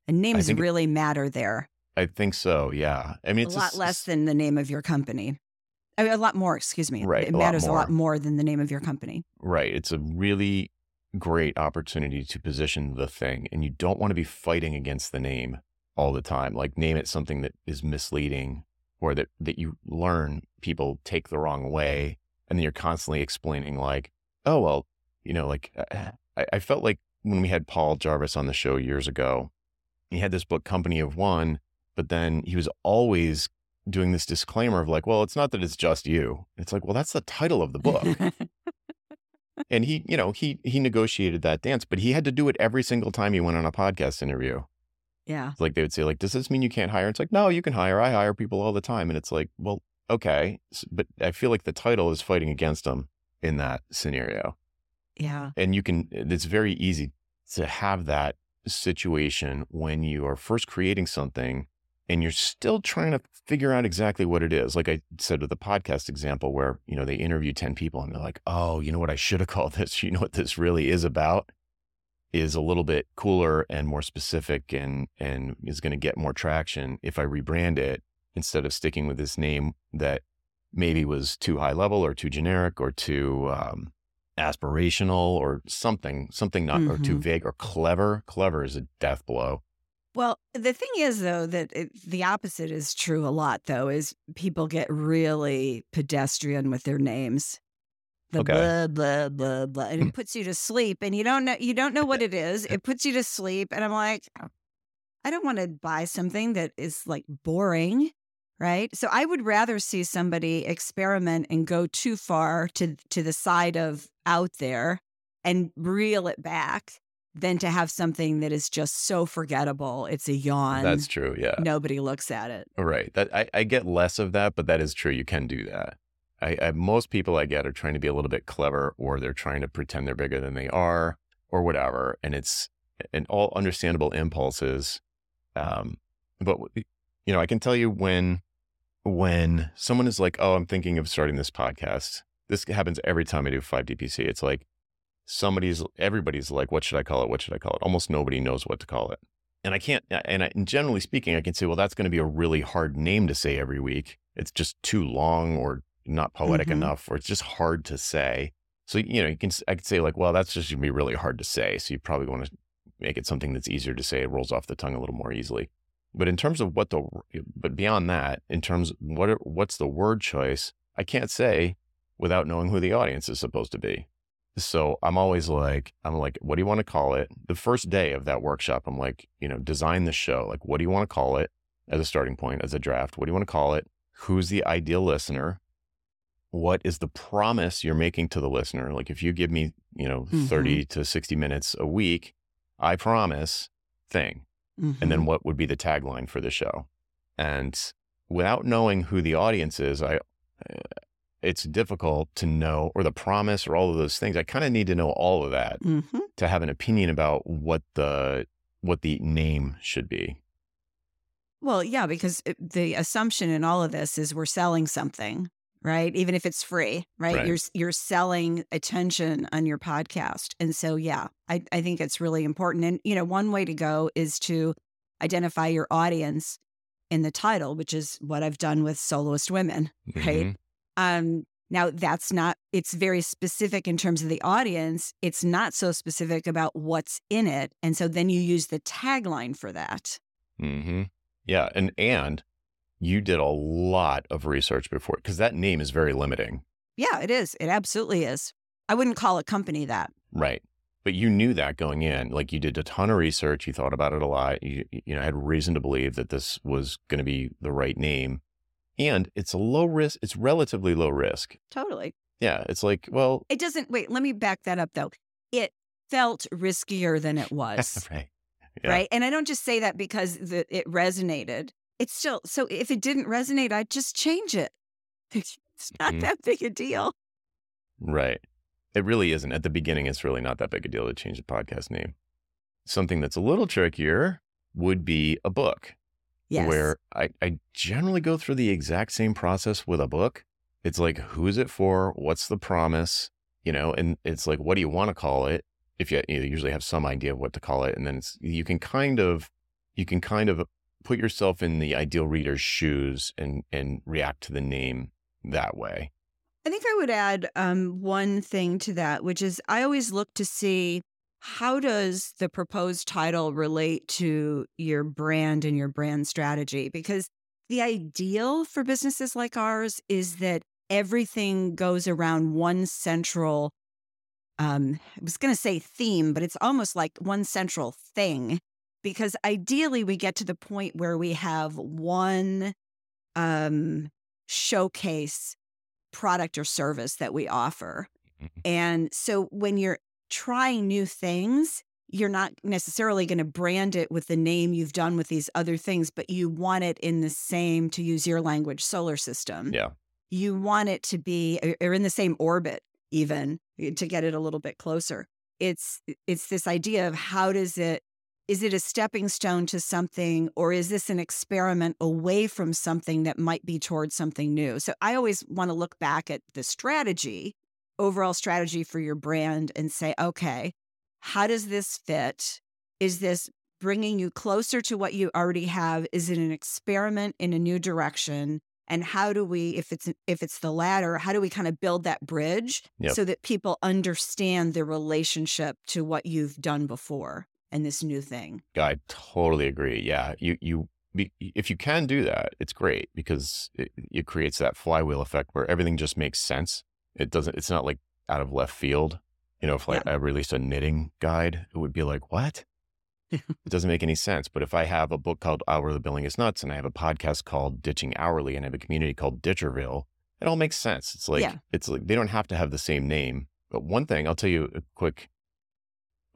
and names really it, matter there. I think so. Yeah. I mean, it's a lot a, less than the name of your company. I mean, a lot more, excuse me. Right. It matters a lot, a lot more than the name of your company. Right. It's a really great opportunity to position the thing, and you don't want to be fighting against the name all the time. Like name it something that is misleading, or that, that you learn people take the wrong way, and then you're constantly explaining like, oh, well, you know, like I, I felt like when we had Paul Jarvis on the show years ago, he had this book, Company of One, but then he was always doing this disclaimer of like, well, it's not that it's just you. It's like, well, that's the title of the book. And he, you know, he, he negotiated that dance, but he had to do it every single time he went on a podcast interview. Yeah. It's like, they would say like, does this mean you can't hire? It's like, no, you can hire. I hire people all the time. And it's like, well, okay. But I feel like the title is fighting against him in that scenario. Yeah. And you can, it's very easy to have that situation when you are first creating something and you're still trying to figure out exactly what it is. Like I said with the podcast example where, you know, they interview ten people and they're like, oh, you know what I should have called this? You know what this really is about? Is a little bit cooler and more specific and, and is going to get more traction if I rebrand it instead of sticking with this name that maybe was too high level or too generic or too um, aspirational or something, something not, mm-hmm. or too vague or clever. Clever is a death blow. Well, the thing is, though, that it, the opposite is true a lot, though, is people get really pedestrian with their names. The okay. blah, blah, blah, blah. And it puts you to sleep and you don't know, you don't know what it is. It puts you to sleep. And I'm like, I don't want to buy something that is like boring. Right. So I would rather see somebody experiment and go too far to, to the side of out there and reel it back than to have something that is just so forgettable. It's a yawn. That's true. Yeah. Nobody looks at it. Right. That I, I get less of that, but that is true. You can do that. I, I most people I get are trying to be a little bit clever, or they're trying to pretend they're bigger than they are, or whatever. And it's an all understandable impulses. Um, but you know, I can tell you when when someone is like, "Oh, I'm thinking of starting this podcast." This happens every time I do five D P C. It's like somebody's, everybody's like, "What should I call it? What should I call it?" Almost nobody knows what to call it. And I can't. And, I, and generally speaking, I can say, "Well, that's going to be a really hard name to say every week. It's just too long, or not poetic mm-hmm. enough, or it's just hard to say." So you know, you can I could say like, "Well, that's just gonna be really hard to say." So you probably want to make it something that's easier to say. It rolls off the tongue a little more easily. But in terms of what the, but beyond that, in terms of what are, what's the word choice, I can't say without knowing who the audience is supposed to be. So I'm always like, I'm like, what do you want to call it? The first day of that workshop, I'm like, you know, design the show. Like, what do you want to call it as a starting point, as a draft? What do you want to call it? Who's the ideal listener? What is the promise you're making to the listener? Like, if you give me, you know, mm-hmm. thirty to sixty minutes a week, I promise thing. Mm-hmm. And then what would be the tagline for the show? And without knowing who the audience is, I, it's difficult to know, or the promise, or all of those things. I kind of need to know all of that mm-hmm. to have an opinion about what the, what the name should be. Well, yeah, because the assumption in all of this is we're selling something. Right. Even if it's free. Right? right. You're you're selling attention on your podcast. And so, yeah, I, I think it's really important. And, you know, one way to go is to identify your audience in the title, which is what I've done with Soloist Women. Right. Mm-hmm. Um, now, that's not it's very specific in terms of the audience. It's not so specific about what's in it. And so then you use the tagline for that. Mm-hmm. Yeah. And and. You did a lot of research before, because that name is very limiting. Yeah, it is. It absolutely is. I wouldn't call a company that. Right. But you knew that going in. Like, you did a ton of research. You thought about it a lot. You, you know, had reason to believe that this was going to be the right name. And it's a low risk. It's relatively low risk. Totally. Yeah. It's like, well. It doesn't. Wait, let me back that up, though. It felt riskier than it was. Right. Yeah. Right. And I don't just say that because the, it resonated. It's still, so if it didn't resonate, I'd just change it. It's not mm-hmm. that big a deal. Right. It really isn't. At the beginning, it's really not that big a deal to change the podcast name. Something that's a little trickier would be a book. Yes. Where I, I generally go through the exact same process with a book. It's like, who is it for? What's the promise? You know, and it's like, what do you want to call it? If you, you usually have some idea of what to call it. And then it's, you can kind of, you can kind of, put yourself in the ideal reader's shoes and, and react to the name that way. I think I would add um, one thing to that, which is I always look to see how does the proposed title relate to your brand and your brand strategy? Because the ideal for businesses like ours is that everything goes around one central, um, I was going to say theme, but it's almost like one central thing. Because ideally, we get to the point where we have one um, showcase product or service that we offer. And so when you're trying new things, you're not necessarily going to brand it with the name you've done with these other things, but you want it in the same, to use your language, solar system. Yeah. You want it to be, or in the same orbit even, to get it a little bit closer. It's it's this idea of how does it, is it a stepping stone to something, or is this an experiment away from something that might be towards something new? So I always want to look back at the strategy, overall strategy for your brand, and say, okay, how does this fit? Is this bringing you closer to what you already have? Is it an experiment in a new direction? And how do we, if it's if it's the latter, how do we kind of build that bridge yep. so that people understand the relationship to what you've done before and this new thing? I totally agree. Yeah, you you if you can do that, it's great, because it, it creates that flywheel effect where everything just makes sense. It doesn't. It's not like out of left field. You know, if like yeah. I released a knitting guide, it would be like, what? It doesn't make any sense. But if I have a book called Hourly Billing is Nuts, and I have a podcast called Ditching Hourly, and I have a community called Ditcherville, it all makes sense. It's like, yeah. it's like they don't have to have the same name. But one thing, I'll tell you a quick,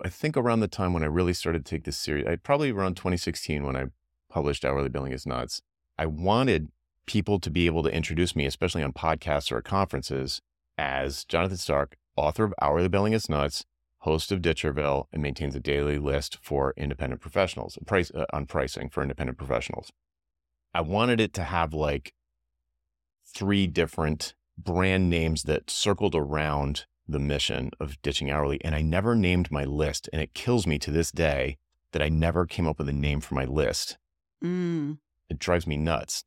I think around the time when I really started to take this serious, I probably around twenty sixteen when I published Hourly Billing is Nuts, I wanted people to be able to introduce me, especially on podcasts or conferences, as Jonathan Stark, author of Hourly Billing is Nuts, host of Ditcherville, and maintains a daily list for independent professionals, price uh, on pricing for independent professionals. I wanted it to have like three different brand names that circled around the mission of Ditching Hourly, and I never named my list, and it kills me to this day that I never came up with a name for my list. Mm. It drives me nuts.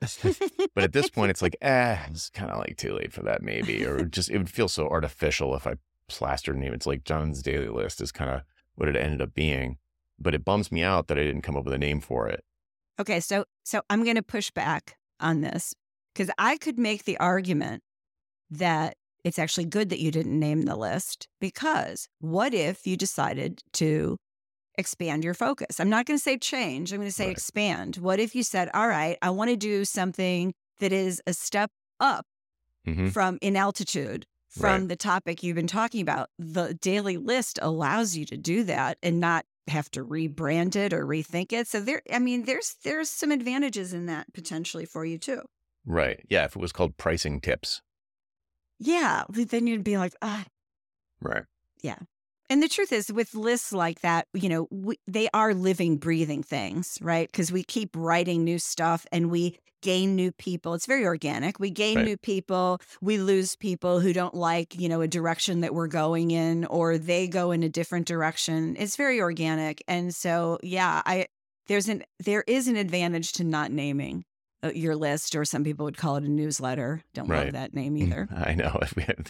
But at this point, it's like, eh, it's kind of like too late for that maybe, or just, it would feel so artificial if I plastered name. It's like John's Daily List is kind of what it ended up being, but it bums me out that I didn't come up with a name for it. Okay. So, so I'm going to push back on this, because I could make the argument that it's actually good that you didn't name the list, because what if you decided to expand your focus? I'm not going to say change. I'm going to say right. expand. What if you said, all right, I want to do something that is a step up mm-hmm. from in altitude from right. the topic you've been talking about. The daily list allows you to do that and not have to rebrand it or rethink it. So there, I mean, there's, there's some advantages in that potentially for you too. Right. Yeah. If it was called Pricing Tips. Yeah. Then you'd be like, ah. Right. Yeah. And the truth is, with lists like that, you know, we, they are living, breathing things, right? Because we keep writing new stuff and we gain new people. It's very organic. We gain right. new people. We lose people who don't like, you know, a direction that we're going in, or they go in a different direction. It's very organic. And so, yeah, I there's an there is an advantage to not naming your list, or some people would call it a newsletter. Don't right. love that name either. I know.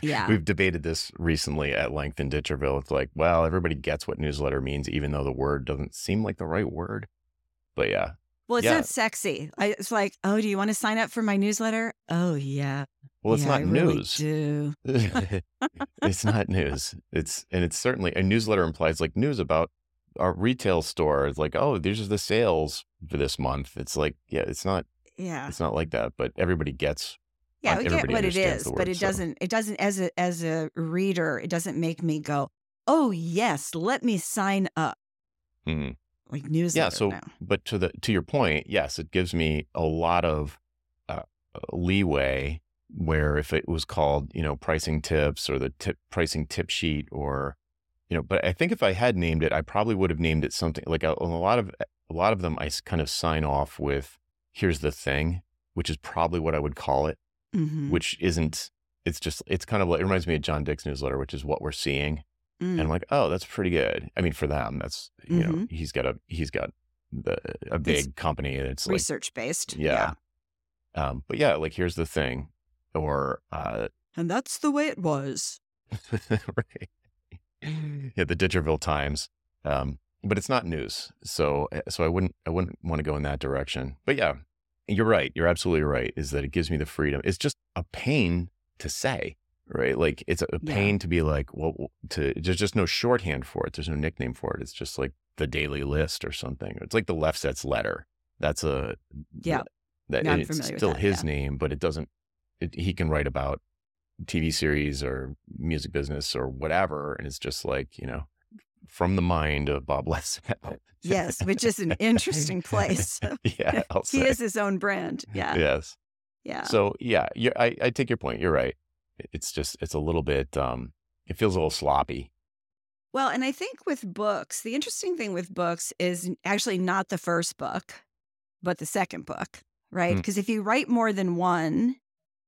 yeah. We've debated this recently at length in Ditcherville. It's like, well, everybody gets what newsletter means, even though the word doesn't seem like the right word. But yeah. Well, it's yeah. not sexy. I, it's like, oh, do you want to sign up for my newsletter? Oh, yeah. Well, it's yeah, not I news. Really do. It's not news. It's and it's certainly a newsletter implies like news about our retail store. It's like, oh, these are the sales for this month. It's like, yeah, it's not. Yeah, it's not like that, but everybody gets. Yeah, we get what it is, word, but it so. doesn't. It doesn't as a as a reader, it doesn't make me go, "Oh yes, let me sign up." Mm-hmm. Like newsletter. Yeah. So, now. but to the to your point, yes, it gives me a lot of uh, leeway. Where if it was called, you know, Pricing Tips or the tip, pricing tip sheet, or you know, but I think if I had named it, I probably would have named it something like a, a lot of a lot of them. I kind of sign off with. Here's the thing, which is probably what I would call it, mm-hmm. which isn't, it's just, it's kind of like, it reminds me of John Dick's newsletter, which is what we're seeing. Mm. And I'm like, oh, that's pretty good. I mean, for them, that's, mm-hmm. you know, he's got a, he's got the, a big it's company and it's research like, based. Yeah. yeah. Um, but yeah, like, here's the thing or. Uh, and that's the way it was. right. Yeah. The Ditcherville Times. Um, But it's not news, so so I wouldn't I wouldn't want to go in that direction. But yeah, you're right. You're absolutely right. Is that it gives me the freedom. It's just a pain to say, right? Like it's a pain yeah. to be like, well, to there's just no shorthand for it. There's no nickname for it. It's just like the daily list or something. It's like the left set's letter. That's a yeah. That no, it's still that, his yeah. name, but it doesn't, it, he can write about T V series or music business or whatever. And it's just like, you know, from the mind of Bob Lesnett. Yes, which is an interesting place. Yeah, I'll say. He is his own brand. Yeah. Yes. Yeah. So, yeah, you're, I, I take your point. You're right. It's just, it's a little bit, um, it feels a little sloppy. Well, and I think with books, the interesting thing with books is actually not the first book, but the second book, right? Because mm. if you write more than one,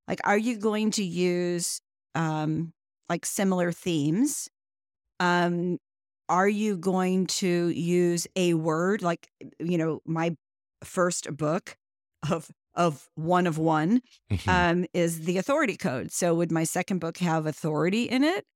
like, are you going to use um, like similar themes? Um, are you going to use a word? Like, you know, my first book of of one of one um, is The Authority Code. So would my second book have authority in it?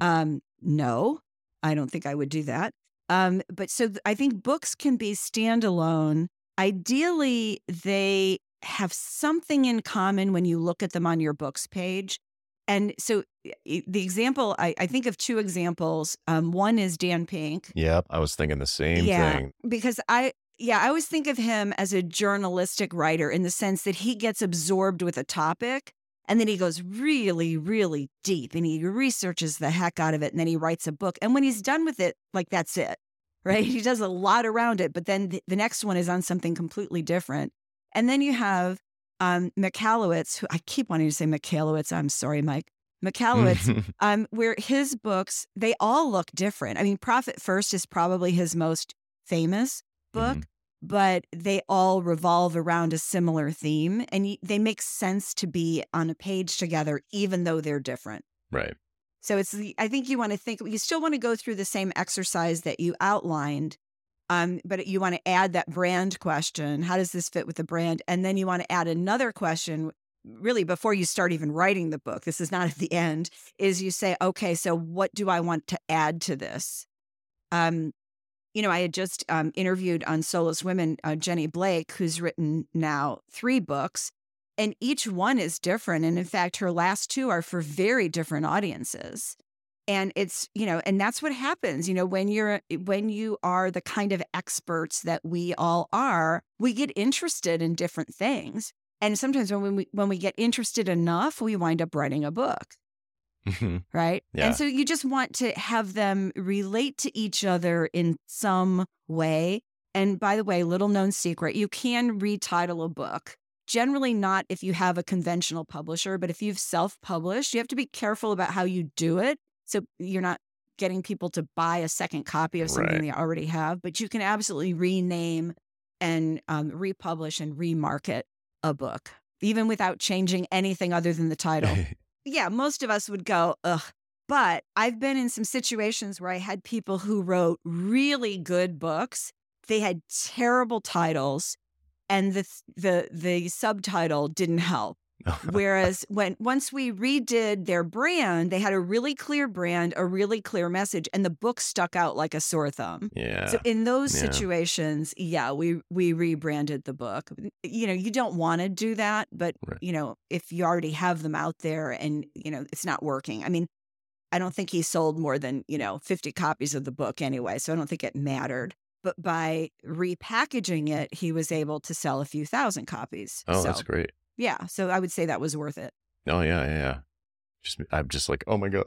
Um, no, I don't think I would do that. Um, but so th- I think books can be standalone. Ideally, they have something in common when you look at them on your books page. And so the example, I, I think of two examples. Um, one is Dan Pink. Yep, I was thinking the same yeah, thing. Because I, yeah, I always think of him as a journalistic writer in the sense that he gets absorbed with a topic and then he goes really, really deep and he researches the heck out of it and then he writes a book. And when he's done with it, like, that's it, right? He does a lot around it, but then the, the next one is on something completely different. And then you have um, Michalowicz, who I keep wanting to say Michalowicz. I'm sorry, Mike. Michalowicz, um, where his books, they all look different. I mean, Profit First is probably his most famous book, mm-hmm. but they all revolve around a similar theme. And y- they make sense to be on a page together, even though they're different. Right. So it's the, I think you want to think, you still want to go through the same exercise that you outlined, Um, but you want to add that brand question. How does this fit with the brand? And then you want to add another question, really, before you start even writing the book. This is not at the end, is you say, okay, so what do I want to add to this? Um, you know, I had just um, interviewed on Soloist Women, uh, Jenny Blake, who's written now three books, and each one is different. And in fact, her last two are for very different audiences. And it's, you know, and that's what happens, you know, when you're, when you are the kind of experts that we all are, we get interested in different things. And sometimes when we, when we get interested enough, we wind up writing a book, mm-hmm. right? Yeah. And so you just want to have them relate to each other in some way. And by the way, little known secret, you can retitle a book. Generally not if you have a conventional publisher, but if you've self-published, you have to be careful about how you do it. So you're not getting people to buy a second copy of something right. they already have, but you can absolutely rename and um, republish and remarket a book, even without changing anything other than the title. Yeah, most of us would go, ugh. But I've been in some situations where I had people who wrote really good books. They had terrible titles, and the the the subtitle didn't help. Whereas when once we redid their brand, they had a really clear brand, a really clear message, and the book stuck out like a sore thumb. Yeah. So in those yeah. situations, yeah, we we rebranded the book. You know, you don't want to do that, but right. you know, if you already have them out there and you know it's not working. I mean, I don't think he sold more than you know fifty copies of the book anyway, so I don't think it mattered. But by repackaging it, he was able to sell a few thousand copies. Oh, so. That's great. Yeah, so I would say that was worth it. Oh yeah, yeah, yeah. Just I'm just like, oh my god.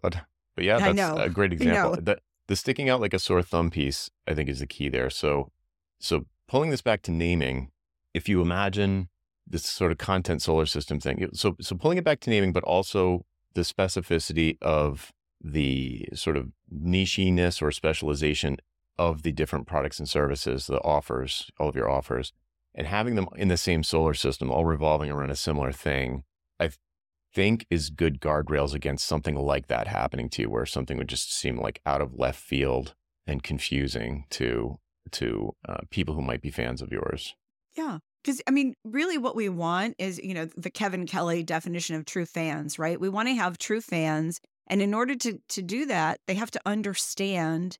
But yeah, that's a great example. The, the sticking out like a sore thumb piece, I think, is the key there. So, so pulling this back to naming, if you imagine this sort of content solar system thing, so so pulling it back to naming, but also the specificity of the sort of nichiness or specialization of the different products and services, the offers, all of your offers. And having them in the same solar system, all revolving around a similar thing, I think is good guardrails against something like that happening to you, where something would just seem like out of left field and confusing to to uh, people who might be fans of yours. Yeah, because I mean, really, what we want is you know the Kevin Kelly definition of true fans, right? We want to have true fans, and in order to to do that, they have to understand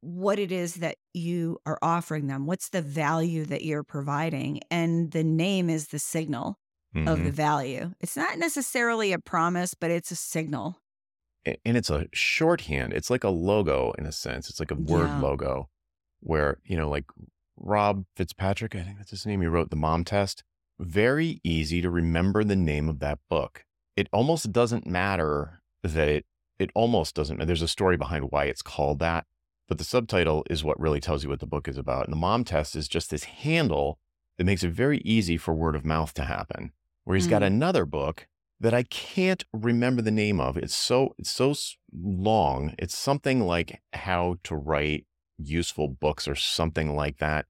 what it is that you are offering them. What's the value that you're providing? And the name is the signal mm-hmm. of the value. It's not necessarily a promise, but it's a signal. And it's a shorthand. It's like a logo in a sense. It's like a word yeah. logo where, you know, like Rob Fitzpatrick, I think that's his name, he wrote The Mom Test. very easy to remember the name of that book. It almost doesn't matter that it, it almost doesn't matter. There's a story behind why it's called that, but the subtitle is what really tells you what the book is about. And the Mom Test is just this handle that makes it very easy for word of mouth to happen, where he's mm-hmm. got another book that I can't remember the name of. It's so, it's so long. It's something like How to Write Useful Books or something like that.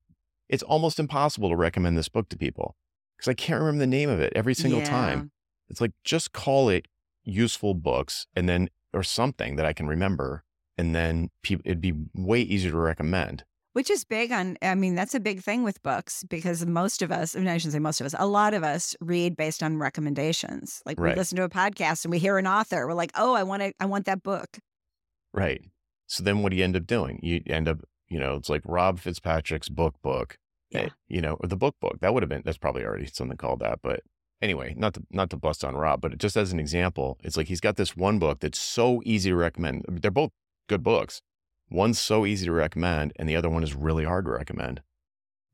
It's almost impossible to recommend this book to people because I can't remember the name of it every single yeah. time. It's like, just call it Useful Books and then, or something that I can remember. And then people, it'd be way easier to recommend. Which is big on, I mean, that's a big thing with books because most of us, I mean, I shouldn't say most of us, a lot of us read based on recommendations. Like right. we listen to a podcast and we hear an author. We're like, oh, I want to, I want that book. Right. So then what do you end up doing? You end up, you know, it's like Rob Fitzpatrick's book book, yeah. you know, or the book book. That would have been, that's probably already something called that. But anyway, not to, not to bust on Rob, but just as an example, it's like he's got this one book that's so easy to recommend. They're both good books. One's so easy to recommend and the other one is really hard to recommend.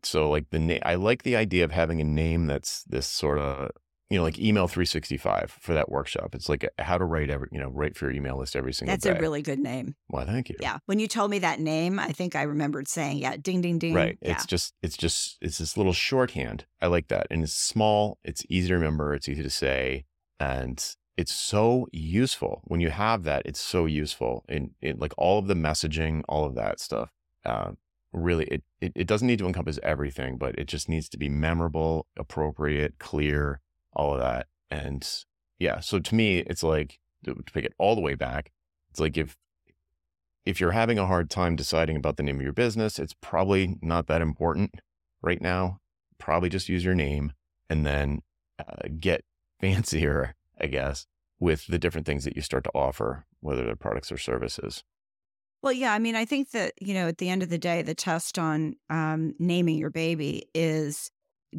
So like the name, I like the idea of having a name that's this sort of, you know, like Email three sixty-five for that workshop. It's like a, how to write every, you know, write for your email list every single that's day. That's a really good name. Well, thank you. Yeah. When you told me that name, I think I remembered saying, yeah, ding, ding, ding. Right. Yeah. It's just, it's just, it's this little shorthand. I like that. And it's small. It's easy to remember. It's easy to say. And it's so useful when you have that. It's so useful in, in like all of the messaging, all of that stuff. Uh, really, it, it it doesn't need to encompass everything, but it just needs to be memorable, appropriate, clear, all of that. And yeah, so to me, it's like, to pick it all the way back, it's like if if you're having a hard time deciding about the name of your business, it's probably not that important right now. Probably just use your name and then uh, get fancier, I guess, with the different things that you start to offer, whether they're products or services. Well, yeah, I mean, I think that, you know, at the end of the day, the test on um, naming your baby is,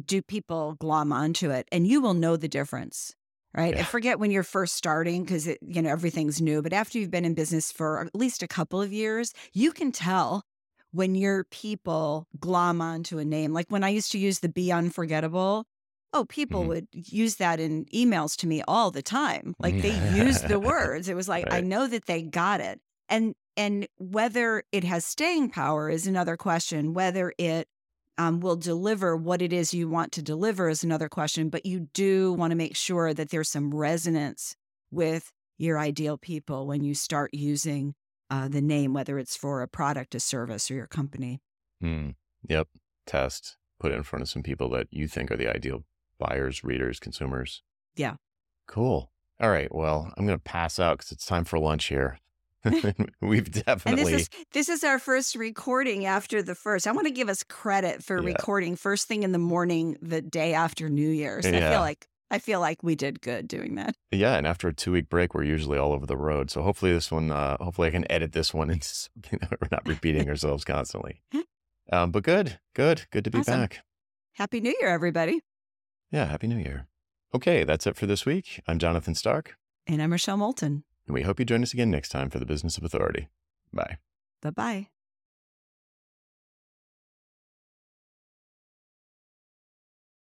do people glom onto it? And you will know the difference, right? Yeah. I forget when you're first starting because, you know, everything's new. But after you've been in business for at least a couple of years, you can tell when your people glom onto a name. Like when I used to use the Be Unforgettable, oh, people mm-hmm. would use that in emails to me all the time. Like they used the words. It was like, right. I know that they got it. And and whether it has staying power is another question. Whether it um, will deliver what it is you want to deliver is another question. But you do want to make sure that there's some resonance with your ideal people when you start using uh, the name, whether it's for a product, a service, or your company. Mm. Yep. Test. Put it in front of some people that you think are the ideal buyers, readers, consumers. Yeah. Cool. All right. Well, I'm going to pass out because it's time for lunch here. We've definitely. And this is, this is our first recording after the first. I want to give us credit for yeah. recording first thing in the morning, the day after New Year's. So yeah. I feel like I feel like we did good doing that. Yeah. And after a two week break, we're usually all over the road. So hopefully this one, uh, hopefully I can edit this one into something that we're not repeating ourselves constantly. Um, but good, good, good to be awesome. Back. Happy New Year, everybody. Yeah, Happy New Year. Okay, that's it for this week. I'm Jonathan Stark. And I'm Rochelle Moulton. And we hope you join us again next time for the Business of Authority. Bye. Bye-bye.